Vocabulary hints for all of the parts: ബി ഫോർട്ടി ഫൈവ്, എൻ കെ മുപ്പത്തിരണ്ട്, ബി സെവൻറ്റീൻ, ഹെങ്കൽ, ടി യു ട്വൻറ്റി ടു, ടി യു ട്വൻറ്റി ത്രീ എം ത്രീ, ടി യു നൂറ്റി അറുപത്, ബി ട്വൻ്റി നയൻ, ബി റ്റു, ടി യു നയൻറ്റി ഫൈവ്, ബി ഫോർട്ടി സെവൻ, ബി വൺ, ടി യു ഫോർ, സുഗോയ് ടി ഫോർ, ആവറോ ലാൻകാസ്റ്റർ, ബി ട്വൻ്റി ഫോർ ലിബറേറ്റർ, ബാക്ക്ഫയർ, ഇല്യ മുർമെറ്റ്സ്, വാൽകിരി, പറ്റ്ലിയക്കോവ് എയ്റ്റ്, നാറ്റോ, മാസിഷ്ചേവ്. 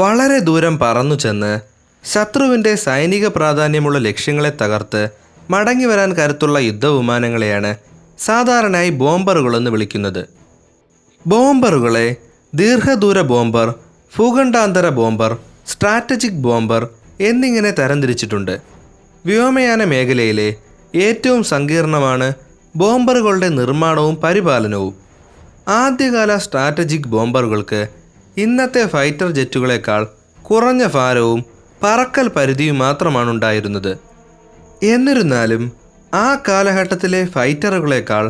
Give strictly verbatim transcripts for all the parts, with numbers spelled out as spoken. വളരെ ദൂരം പറന്നു ചെന്ന് ശത്രുവിൻ്റെ സൈനിക പ്രാധാന്യമുള്ള ലക്ഷ്യങ്ങളെ തകർത്ത് മടങ്ങി വരാൻ കരുത്തുള്ള യുദ്ധവിമാനങ്ങളെയാണ് സാധാരണയായി ബോംബറുകളെന്ന് വിളിക്കുന്നത്. ബോംബറുകളെ ദീർഘദൂര ബോംബർ, ഭൂഖണ്ഡാന്തര ബോംബർ, സ്ട്രാറ്റജിക് ബോംബർ എന്നിങ്ങനെ തരംതിരിച്ചിട്ടുണ്ട്. വ്യോമയാന മേഖലയിലെ ഏറ്റവും സങ്കീർണമാണ് ബോംബറുകളുടെ നിർമ്മാണവും പരിപാലനവും. ആദ്യകാല സ്ട്രാറ്റജിക് ബോംബറുകൾക്ക് ഇന്നത്തെ ഫൈറ്റർ ജെറ്റുകളേക്കാൾ കുറഞ്ഞ ഭാരവും പറക്കൽ പരിധിയും മാത്രമാണ് ഉണ്ടായിരുന്നത്. എന്നിരുന്നാലും ആ കാലഘട്ടത്തിലെ ഫൈറ്ററുകളേക്കാൾ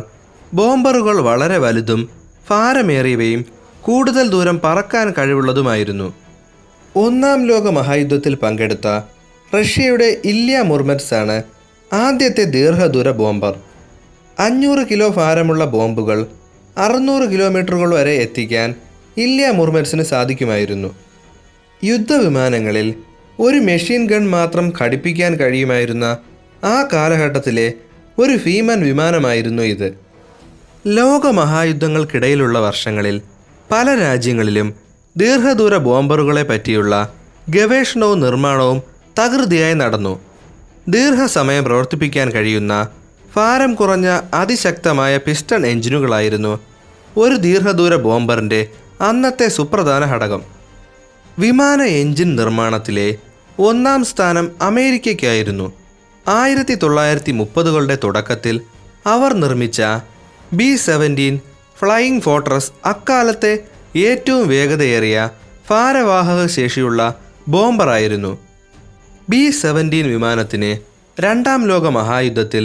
ബോംബറുകൾ വളരെ വലുതും ഭാരമേറിയവയും കൂടുതൽ ദൂരം പറക്കാൻ കഴിവുള്ളതുമായിരുന്നു. ഒന്നാം ലോക മഹായുദ്ധത്തിൽ പങ്കെടുത്ത റഷ്യയുടെ ഇല്യ മുർമെറ്റ്സ് ആണ് ആദ്യത്തെ ദീർഘദൂര ബോംബർ. അഞ്ഞൂറ് കിലോ ഭാരമുള്ള ബോംബുകൾ അറുന്നൂറ് കിലോമീറ്ററുകൾ വരെ എത്തിക്കാൻ ഇല്യ മുർമെറ്റ്സിന് സാധിക്കുമായിരുന്നു. യുദ്ധവിമാനങ്ങളിൽ ഒരു മെഷീൻ ഗൺ മാത്രം ഘടിപ്പിക്കാൻ കഴിയുമായിരുന്ന ആ കാലഘട്ടത്തിലെ ഒരു ഭീമൻ വിമാനമായിരുന്നു ഇത്. ലോകമഹായുദ്ധങ്ങൾക്കിടയിലുള്ള വർഷങ്ങളിൽ പല രാജ്യങ്ങളിലും ദീർഘദൂര ബോംബറുകളെ പറ്റിയുള്ള ഗവേഷണവും നിർമ്മാണവും തകൃതിയായി നടന്നു. ദീർഘസമയം പ്രവർത്തിപ്പിക്കാൻ കഴിയുന്ന ഭാരം കുറഞ്ഞ അതിശക്തമായ പിസ്റ്റൺ എഞ്ചിനുകളായിരുന്നു ഒരു ദീർഘദൂര ബോംബറിൻ്റെ അന്നത്തെ സുപ്രധാന ഘടകം. വിമാന എഞ്ചിൻ നിർമ്മാണത്തിലെ ഒന്നാം സ്ഥാനം അമേരിക്കയ്ക്കായിരുന്നു. ആയിരത്തി തൊള്ളായിരത്തി മുപ്പതുകളുടെ തുടക്കത്തിൽ അവർ നിർമ്മിച്ച ബി സെവൻറ്റീൻ ഫ്ലൈയിങ് ഫോർട്രസ് അക്കാലത്തെ ഏറ്റവും വേഗതയേറിയ ഭാരവാഹക ശേഷിയുള്ള ബോംബറായിരുന്നു. ബി സെവൻറ്റീൻ വിമാനത്തിന് രണ്ടാം ലോക മഹായുദ്ധത്തിൽ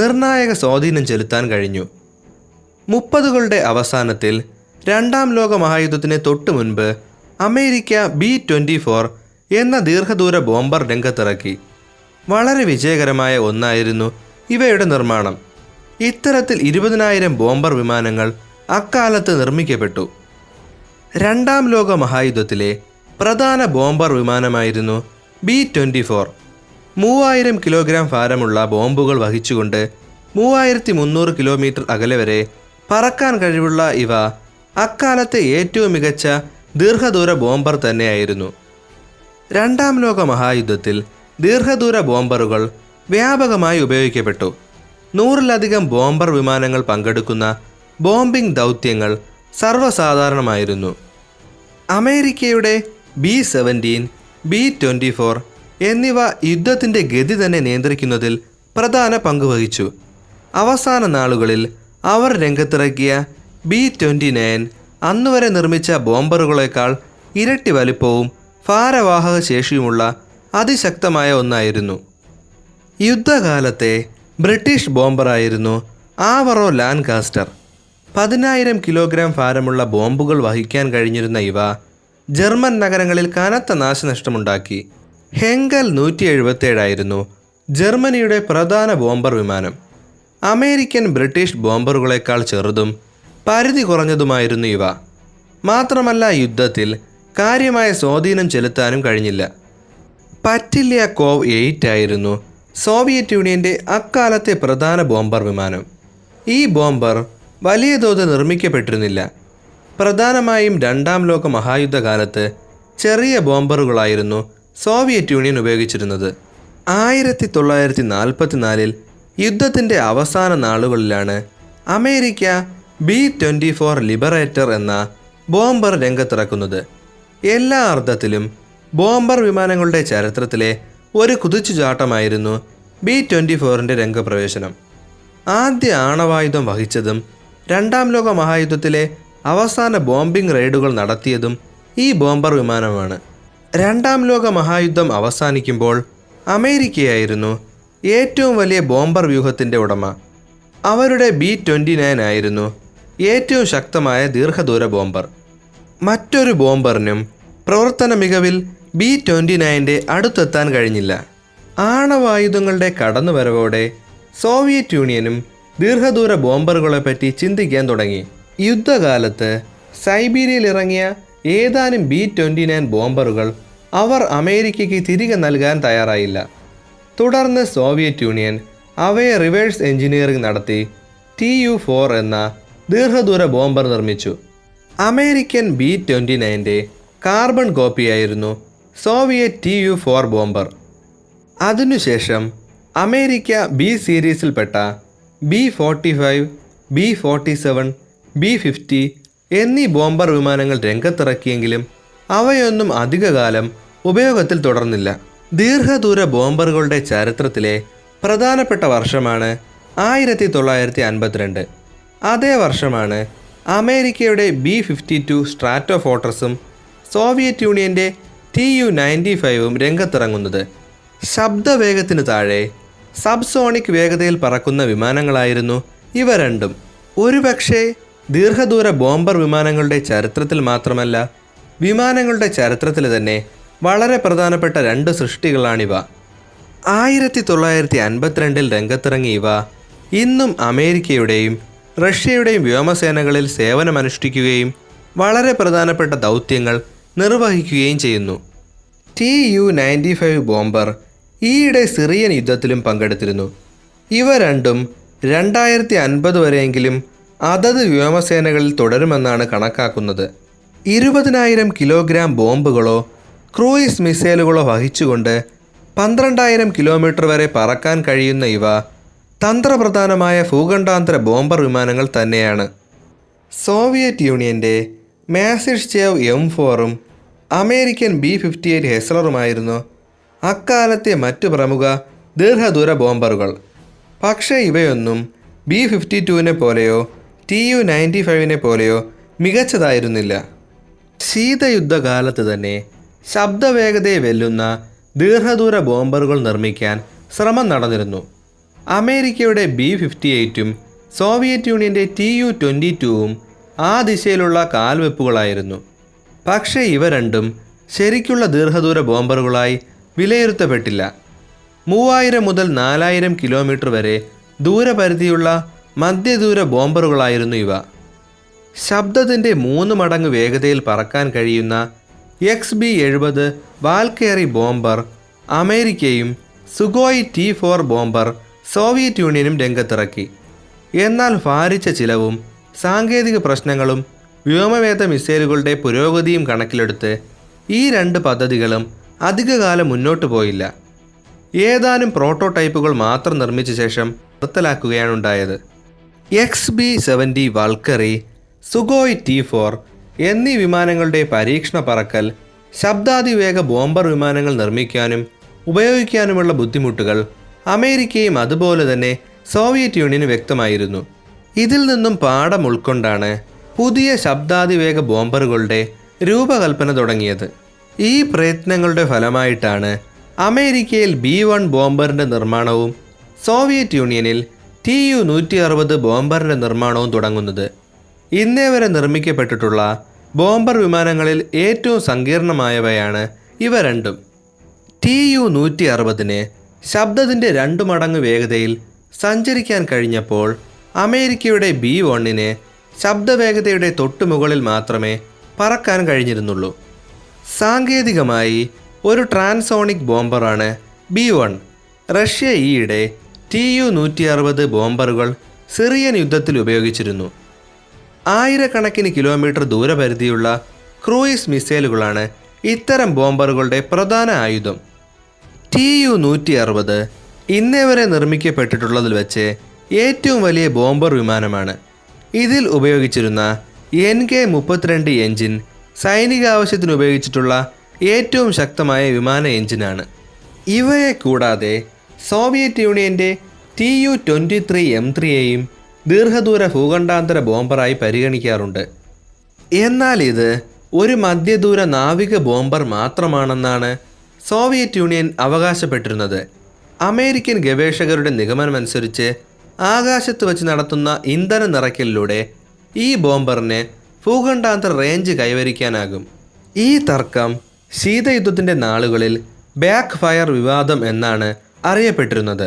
നിർണായക സ്വാധീനം ചെലുത്താൻ കഴിഞ്ഞു. മുപ്പതുകളുടെ അവസാനത്തിൽ രണ്ടാം ലോക മഹായുദ്ധത്തിന് തൊട്ടു മുൻപ് അമേരിക്ക ബി ട്വൻ്റി ഫോർ എന്ന ദീർഘദൂര ബോംബർ രംഗത്തിറക്കി. വളരെ വിജയകരമായ ഒന്നായിരുന്നു ഇവയുടെ നിർമ്മാണം. ഇത്തരത്തിൽ ഇരുപതിനായിരം ബോംബർ വിമാനങ്ങൾ അക്കാലത്ത് നിർമ്മിക്കപ്പെട്ടു. രണ്ടാം ലോക മഹായുദ്ധത്തിലെ പ്രധാന ബോംബർ വിമാനമായിരുന്നു ബി ട്വൻ്റി ഫോർ. മൂവായിരം കിലോഗ്രാം ഭാരമുള്ള ബോംബുകൾ വഹിച്ചുകൊണ്ട് മൂവായിരത്തി മുന്നൂറ് കിലോമീറ്റർ അകലെ വരെ പറക്കാൻ കഴിവുള്ള ഇവ അക്കാലത്തെ ഏറ്റവും മികച്ച ദീർഘദൂര ബോംബർ തന്നെയായിരുന്നു. രണ്ടാം ലോക മഹായുദ്ധത്തിൽ ദീർഘദൂര ബോംബറുകൾ വ്യാപകമായി ഉപയോഗിക്കപ്പെട്ടു. നൂറിലധികം ബോംബർ വിമാനങ്ങൾ പങ്കെടുക്കുന്ന ബോംബിംഗ് ദൗത്യങ്ങൾ സർവ്വസാധാരണമായിരുന്നു. അമേരിക്കയുടെ ബി സെവൻറ്റീൻ, B twenty four എന്നിവ യുദ്ധത്തിൻ്റെ ഗതി തന്നെ നിയന്ത്രിക്കുന്നതിൽ പ്രധാന പങ്കുവഹിച്ചു. അവസാന നാളുകളിൽ അവർ രംഗത്തിറക്കിയ ബി ട്വൻ്റി നയൻ അന്നുവരെ നിർമ്മിച്ച ബോംബറുകളേക്കാൾ ഇരട്ടി വലിപ്പവും ഭാരവാഹക ശേഷിയുമുള്ള അതിശക്തമായ ഒന്നായിരുന്നു. യുദ്ധകാലത്തെ ബ്രിട്ടീഷ് ബോംബറായിരുന്നു ആവറോ ലാൻകാസ്റ്റർ. പതിനായിരം കിലോഗ്രാം ഭാരമുള്ള ബോംബുകൾ വഹിക്കാൻ കഴിഞ്ഞിരുന്ന ഇവ ജർമ്മൻ നഗരങ്ങളിൽ കനത്ത നാശനഷ്ടമുണ്ടാക്കി. ഹെങ്കൽ നൂറ്റി എഴുപത്തേഴായിരുന്നു ജർമ്മനിയുടെ പ്രധാന ബോംബർ വിമാനം. അമേരിക്കൻ ബ്രിട്ടീഷ് ബോംബറുകളേക്കാൾ ചെറുതും പരിധി കുറഞ്ഞതുമായിരുന്നു ഇവ. മാത്രമല്ല യുദ്ധത്തിൽ കാര്യമായ സ്വാധീനം ചെലുത്താനും കഴിഞ്ഞില്ല. പറ്റ്ലിയക്കോവ് എയ്റ്റ് ആയിരുന്നു സോവിയറ്റ് യൂണിയൻ്റെ അക്കാലത്തെ പ്രധാന ബോംബർ വിമാനം. ഈ ബോംബർ വലിയ തോതിൽ നിർമ്മിക്കപ്പെട്ടിരുന്നില്ല. പ്രധാനമായും രണ്ടാം ലോക മഹായുദ്ധകാലത്ത് ചെറിയ ബോംബറുകളായിരുന്നു സോവിയറ്റ് യൂണിയൻ ഉപയോഗിച്ചിരുന്നത്. ആയിരത്തി തൊള്ളായിരത്തി നാൽപ്പത്തിനാലിൽ യുദ്ധത്തിൻ്റെ അവസാന നാളുകളിലാണ് America ബി ട്വൻ്റി ഫോർ ലിബറേറ്റർ എന്ന ബോംബർ രംഗത്തിറക്കുന്നത്. എല്ലാ അർത്ഥത്തിലും ബോംബർ വിമാനങ്ങളുടെ ചരിത്രത്തിലെ ഒരു കുതിച്ചുചാട്ടമായിരുന്നു ബി ട്വൻ്റി ഫോറിൻ്റെ രംഗപ്രവേശനം. ആദ്യ ആണവായുധം വഹിച്ചതും രണ്ടാം ലോക മഹായുദ്ധത്തിലെ അവസാന ബോംബിംഗ് റെയ്ഡുകൾ നടത്തിയതും ഈ ബോംബർ വിമാനമാണ്. രണ്ടാം ലോക മഹായുദ്ധം അവസാനിക്കുമ്പോൾ അമേരിക്കയായിരുന്നു ഏറ്റവും വലിയ ബോംബർ വ്യൂഹത്തിൻ്റെ ഉടമ. അവരുടെ ബി ട്വൻ്റി നയൻ ആയിരുന്നു ഏറ്റവും ശക്തമായ ദീർഘദൂര ബോംബർ. മറ്റൊരു ബോംബറിനും പ്രവർത്തന മികവിൽ ബി ട്വൻ്റി നയൻ്റെ അടുത്തെത്താൻ കഴിഞ്ഞില്ല. ആണവായുധങ്ങളുടെ കടന്നുവരവോടെ സോവിയറ്റ് യൂണിയനും ദീർഘദൂര ബോംബറുകളെപ്പറ്റി ചിന്തിക്കാൻ തുടങ്ങി. യുദ്ധകാലത്ത് സൈബീരിയയിൽ ഇറങ്ങിയ ഏതാനും ബി ട്വൻ്റി നയൻ ബോംബറുകൾ അവർ അമേരിക്കയ്ക്ക് തിരികെ നൽകാൻ തയ്യാറായില്ല. തുടർന്ന് സോവിയറ്റ് യൂണിയൻ അവയെ റിവേഴ്സ് എഞ്ചിനീയറിംഗ് നടത്തി ടി യു ഫോർ എന്ന ദീർഘദൂര ബോംബർ നിർമ്മിച്ചു. അമേരിക്കൻ ബി ട്വൻ്റി നയൻ്റെ കാർബൺ കോപ്പിയായിരുന്നു Soviet ടി യു ഫോർ bomber. അതിനുശേഷം അമേരിക്ക ബി സീരീസിൽപ്പെട്ട ബി ഫോർട്ടി ഫൈവ്, ബി ഫോർട്ടി സെവൻ, B fifty എന്നീ ബോംബർ വിമാനങ്ങൾ രംഗത്തിറക്കിയെങ്കിലും അവയൊന്നും അധികകാലം ഉപയോഗത്തിൽ തുടർന്നില്ല. ദീർഘദൂര ബോംബറുകളുടെ ചരിത്രത്തിലെ പ്രധാനപ്പെട്ട വർഷമാണ് ആയിരത്തി തൊള്ളായിരത്തി അൻപത്തിരണ്ട്. അതേ വർഷമാണ് അമേരിക്കയുടെ ബി ഫിഫ്റ്റി ടു സ്ട്രാറ്റോഫോർട്ടർസും സോവിയറ്റ് യൂണിയൻ്റെ ടി യു നയൻറ്റി ഫൈവും രംഗത്തിറങ്ങുന്നത്. ശബ്ദവേഗത്തിന് താഴെ സബ്സോണിക് വേഗതയിൽ പറക്കുന്ന വിമാനങ്ങളായിരുന്നു ഇവ രണ്ടും. ഒരുപക്ഷെ ദീർഘദൂര ബോംബർ വിമാനങ്ങളുടെ ചരിത്രത്തിൽ മാത്രമല്ല, വിമാനങ്ങളുടെ ചരിത്രത്തിൽ തന്നെ വളരെ പ്രധാനപ്പെട്ട രണ്ട് സൃഷ്ടികളാണിവ. ആയിരത്തി തൊള്ളായിരത്തി അൻപത്തിരണ്ടിൽ രംഗത്തിറങ്ങിയ ഇവ ഇന്നും അമേരിക്കയുടെയും റഷ്യയുടെയും വ്യോമസേനകളിൽ സേവനമനുഷ്ഠിക്കുകയും വളരെ പ്രധാനപ്പെട്ട ദൗത്യങ്ങൾ നിർവഹിക്കുകയും ചെയ്യുന്നു. ടി യു നയൻറ്റി ഫൈവ് bomber ഈയിടെ സിറിയൻ യുദ്ധത്തിലും പങ്കെടുത്തിരുന്നു. ഇവ രണ്ടും രണ്ടായിരത്തി അൻപത് വരെയെങ്കിലും അതത് വ്യോമസേനകളിൽ തുടരുമെന്നാണ് കണക്കാക്കുന്നത്. ഇരുപതിനായിരം കിലോഗ്രാം ബോംബുകളോ ക്രൂയിസ് മിസൈലുകളോ വഹിച്ചുകൊണ്ട് പന്ത്രണ്ടായിരം കിലോമീറ്റർ വരെ പറക്കാൻ കഴിയുന്ന ഇവ തന്ത്രപ്രധാനമായ ഭൂഖണ്ഡാന്തര ബോംബർ വിമാനങ്ങൾ തന്നെയാണ്. സോവിയറ്റ് യൂണിയൻ്റെ മാസിഷ്ചേവ് എം ഫോറും അമേരിക്കൻ ബി ഫിഫ്റ്റി എയ്റ്റ് ഹെസ്ലറുമായിരുന്നു അക്കാലത്തെ മറ്റു പ്രമുഖ ദീർഘദൂര ബോംബറുകൾ. പക്ഷേ ഇവയൊന്നും ബി ഫിഫ്റ്റി ടുവിനെ പോലെയോ ടി യു നയൻറ്റി ഫൈവിനെ പോലെയോ മികച്ചതായിരുന്നില്ല. ശീതയുദ്ധകാലത്ത് തന്നെ ശബ്ദവേഗതയെ വെല്ലുന്ന ദീർഘദൂര ബോംബറുകൾ നിർമ്മിക്കാൻ ശ്രമം നടന്നിരുന്നു. അമേരിക്കയുടെ ബി ഫിഫ്റ്റി എയ്റ്റും സോവിയറ്റ് യൂണിയൻ്റെ ടി യു ട്വൻറ്റി ടുവും ആ ദിശയിലുള്ള കാൽവെപ്പുകളായിരുന്നു. പക്ഷേ ഇവ രണ്ടും ശരിക്കുള്ള ദീർഘദൂര ബോംബറുകളായി വിലയിരുത്തപ്പെട്ടില്ല. മൂവായിരം മുതൽ നാലായിരം കിലോമീറ്റർ വരെ ദൂരപരിധിയുള്ള മധ്യദൂര ബോംബറുകളായിരുന്നു ഇവ. ശബ്ദത്തിൻ്റെ മൂന്ന് മടങ്ങ് വേഗതയിൽ പറക്കാൻ കഴിയുന്ന എക്സ് ബി എഴുപത് വാൽകിരി ബോംബർ അമേരിക്കയും സുഗോയ് ടി ഫോർ bomber Soviet യൂണിയനും രംഗത്തിറക്കി. എന്നാൽ ഭാരിച്ച ചിലവും സാങ്കേതിക പ്രശ്നങ്ങളും വ്യോമവേധ മിസൈലുകളുടെ പുരോഗതിയും കണക്കിലെടുത്ത് ഈ രണ്ട് പദ്ധതികളും അധികകാലം മുന്നോട്ട് പോയില്ല. ഏതാനും പ്രോട്ടോടൈപ്പുകൾ മാത്രം നിർമ്മിച്ച ശേഷം നിർത്തലാക്കുകയാണ് ഉണ്ടായത്. X B seventy വാൽകിരി, സുഗോയ് ടി ഫോർ എന്നീ വിമാനങ്ങളുടെ പരീക്ഷണ പറക്കൽ ശബ്ദാതിവേഗ ബോംബർ വിമാനങ്ങൾ നിർമ്മിക്കാനും ഉപയോഗിക്കാനുമുള്ള ബുദ്ധിമുട്ടുകൾ അമേരിക്കയും അതുപോലെ തന്നെ സോവിയറ്റ് യൂണിയനും വ്യക്തമായിരുന്നു. ഇതിൽ നിന്നും പാഠം ഉൾക്കൊണ്ടാണ് പുതിയ ശബ്ദാതിവേഗ ബോംബറുകളുടെ രൂപകൽപ്പന തുടങ്ങിയത്. ഈ പ്രയത്നങ്ങളുടെ ഫലമായിട്ടാണ് അമേരിക്കയിൽ ബി വൺ ബോംബറിൻ്റെ നിർമ്മാണവും സോവിയറ്റ് യൂണിയനിൽ ടി യു നൂറ്റി അറുപത് ബോംബറിൻ്റെ നിർമ്മാണവും തുടങ്ങുന്നത്. ഇന്നേ വരെ നിർമ്മിക്കപ്പെട്ടിട്ടുള്ള ബോംബർ വിമാനങ്ങളിൽ ഏറ്റവും സങ്കീർണമായവയാണ് ഇവ രണ്ടും. ടി യു നൂറ്റി അറുപതിന് ശബ്ദത്തിൻ്റെ രണ്ടു മടങ്ങ് വേഗതയിൽ സഞ്ചരിക്കാൻ കഴിഞ്ഞപ്പോൾ അമേരിക്കയുടെ ബി വണ്ണിന് ശബ്ദവേഗതയുടെ തൊട്ടുമുകളിൽ മാത്രമേ പറക്കാൻ കഴിഞ്ഞിരുന്നുള്ളൂ. സാങ്കേതികമായി ഒരു ട്രാൻസോണിക് ബോംബറാണ് ബി വൺ. റഷ്യ ഈയിടെ ടി യു നൂറ്റി അറുപത് ബോംബറുകൾ സിറിയൻ യുദ്ധത്തിൽ ഉപയോഗിച്ചിരുന്നു. ആയിരക്കണക്കിന് കിലോമീറ്റർ ദൂരപരിധിയുള്ള ക്രൂയിസ് മിസൈലുകളാണ് ഇത്തരം ബോംബറുകളുടെ പ്രധാന ആയുധം. ടി യു നൂറ്റി അറുപത് ഇന്നേ വരെ നിർമ്മിക്കപ്പെട്ടിട്ടുള്ളതിൽ വെച്ച് ഏറ്റവും വലിയ ബോംബർ വിമാനമാണ്. ഇതിൽ ഉപയോഗിച്ചിരുന്ന എൻ കെ മുപ്പത്തിരണ്ട് എഞ്ചിൻ സൈനികാവശ്യത്തിന് ഉപയോഗിച്ചിട്ടുള്ള ഏറ്റവും ശക്തമായ വിമാന എഞ്ചിനാണ്. ഇവയെ കൂടാതെ സോവിയറ്റ് യൂണിയൻ്റെ T U twenty three M ത്രീയെയും ദീർഘദൂര ഭൂഖണ്ഡാന്തര ബോംബറായി പരിഗണിക്കാറുണ്ട്. എന്നാൽ ഇത് ഒരു മധ്യദൂര നാവിക ബോംബർ മാത്രമാണെന്നാണ് സോവിയറ്റ് യൂണിയൻ അവകാശപ്പെട്ടിരുന്നത്. അമേരിക്കൻ ഗവേഷകരുടെ നിഗമനമനുസരിച്ച് ആകാശത്ത് വച്ച് നടത്തുന്ന ഇന്ധന നിറയ്ക്കലിലൂടെ ഈ ബോംബറിന് ഭൂഖണ്ഡാന്തര റേഞ്ച് കൈവരിക്കാനാകും. ഈ തർക്കം ശീതയുദ്ധത്തിൻ്റെ നാളുകളിൽ ബാക്ക്ഫയർ വിവാദം എന്നാണ് അറിയപ്പെട്ടിരുന്നത്.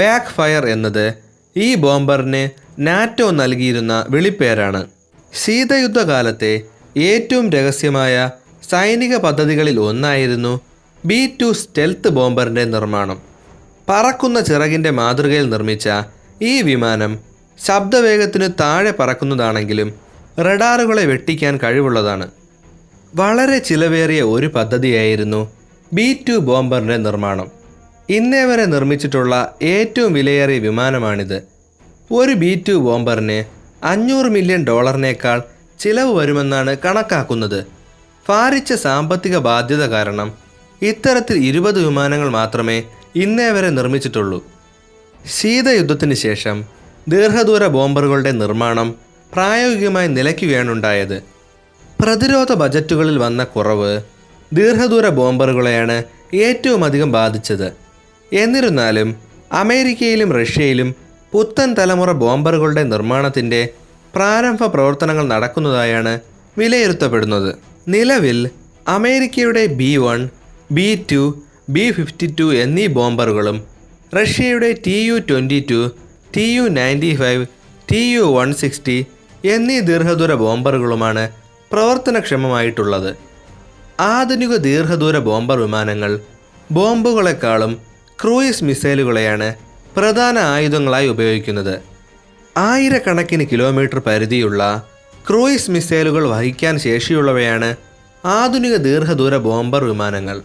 ബാക്ക്ഫയർ എന്നത് ഈ ബോംബറിന് നാറ്റോ നൽകിയിരുന്ന വിളിപ്പേരാണ്. ശീതയുദ്ധകാലത്തെ ഏറ്റവും രഹസ്യമായ സൈനിക പദ്ധതികളിൽ ഒന്നായിരുന്നു ബി റ്റു സ്റ്റെൽത്ത് ബോംബറിൻ്റെ നിർമ്മാണം. പറക്കുന്ന ചിറകിൻ്റെ മാതൃകയിൽ നിർമ്മിച്ച ഈ വിമാനം ശബ്ദവേഗത്തിന് താഴെ പറക്കുന്നതാണെങ്കിലും റഡാറുകളെ വെട്ടിക്കാൻ കഴിവുള്ളതാണ്. വളരെ ചിലവേറിയ ഒരു പദ്ധതിയായിരുന്നു ബി ടു ബോംബറിൻ്റെ നിർമ്മാണം. ഇന്നേ വരെ നിർമ്മിച്ചിട്ടുള്ള ഏറ്റവും വിലയേറിയ വിമാനമാണിത്. ഒരു ബി ടു ബോംബറിന് അഞ്ഞൂറ് മില്യൺ ഡോളറിനേക്കാൾ ചിലവ് വരുമെന്നാണ് കണക്കാക്കുന്നത്. ഭാരിച്ച സാമ്പത്തിക ബാധ്യത കാരണം ഇത്തരത്തിൽ ഇരുപത് വിമാനങ്ങൾ മാത്രമേ ഇന്നേ വരെ നിർമ്മിച്ചിട്ടുള്ളൂ. ശീതയുദ്ധത്തിന് ശേഷം ദീർഘദൂര ബോംബറുകളുടെ നിർമ്മാണം പ്രായോഗികമായി നിലയ്ക്കുകയാണുണ്ടായത്. പ്രതിരോധ ബജറ്റുകളിൽ വന്ന കുറവ് ദീർഘദൂര ബോംബറുകളെയാണ് ഏറ്റവും അധികം ബാധിച്ചത്. എന്നിരുന്നാലും അമേരിക്കയിലും റഷ്യയിലും പുത്തൻ തലമുറ ബോംബറുകളുടെ നിർമ്മാണത്തിൻ്റെ പ്രാരംഭ പ്രവർത്തനങ്ങൾ നടക്കുന്നതായാണ് വിലയിരുത്തപ്പെടുന്നത്. നിലവിൽ അമേരിക്കയുടെ ബി വൺ, B two, B fifty two എന്നീ ബോംബറുകളും റഷ്യയുടെ ടി യു ട്വൻറ്റി ടു, ടി യു നയൻറ്റി ഫൈവ്, T U one sixty എന്നീ ദീർഘദൂര ബോംബറുകളുമാണ് പ്രവർത്തനക്ഷമമായിട്ടുള്ളത്. ആധുനിക ദീർഘദൂര ബോംബർ വിമാനങ്ങൾ ബോംബുകളെക്കാളും ക്രൂയിസ് മിസൈലുകളെയാണ് പ്രധാന ആയുധങ്ങളായി ഉപയോഗിക്കുന്നത്. ആയിരക്കണക്കിന് കിലോമീറ്റർ പരിധിയുള്ള ക്രൂയിസ് മിസൈലുകൾ വഹിക്കാൻ ശേഷിയുള്ളവയാണ് ആധുനിക ദീർഘദൂര ബോംബർ വിമാനങ്ങൾ.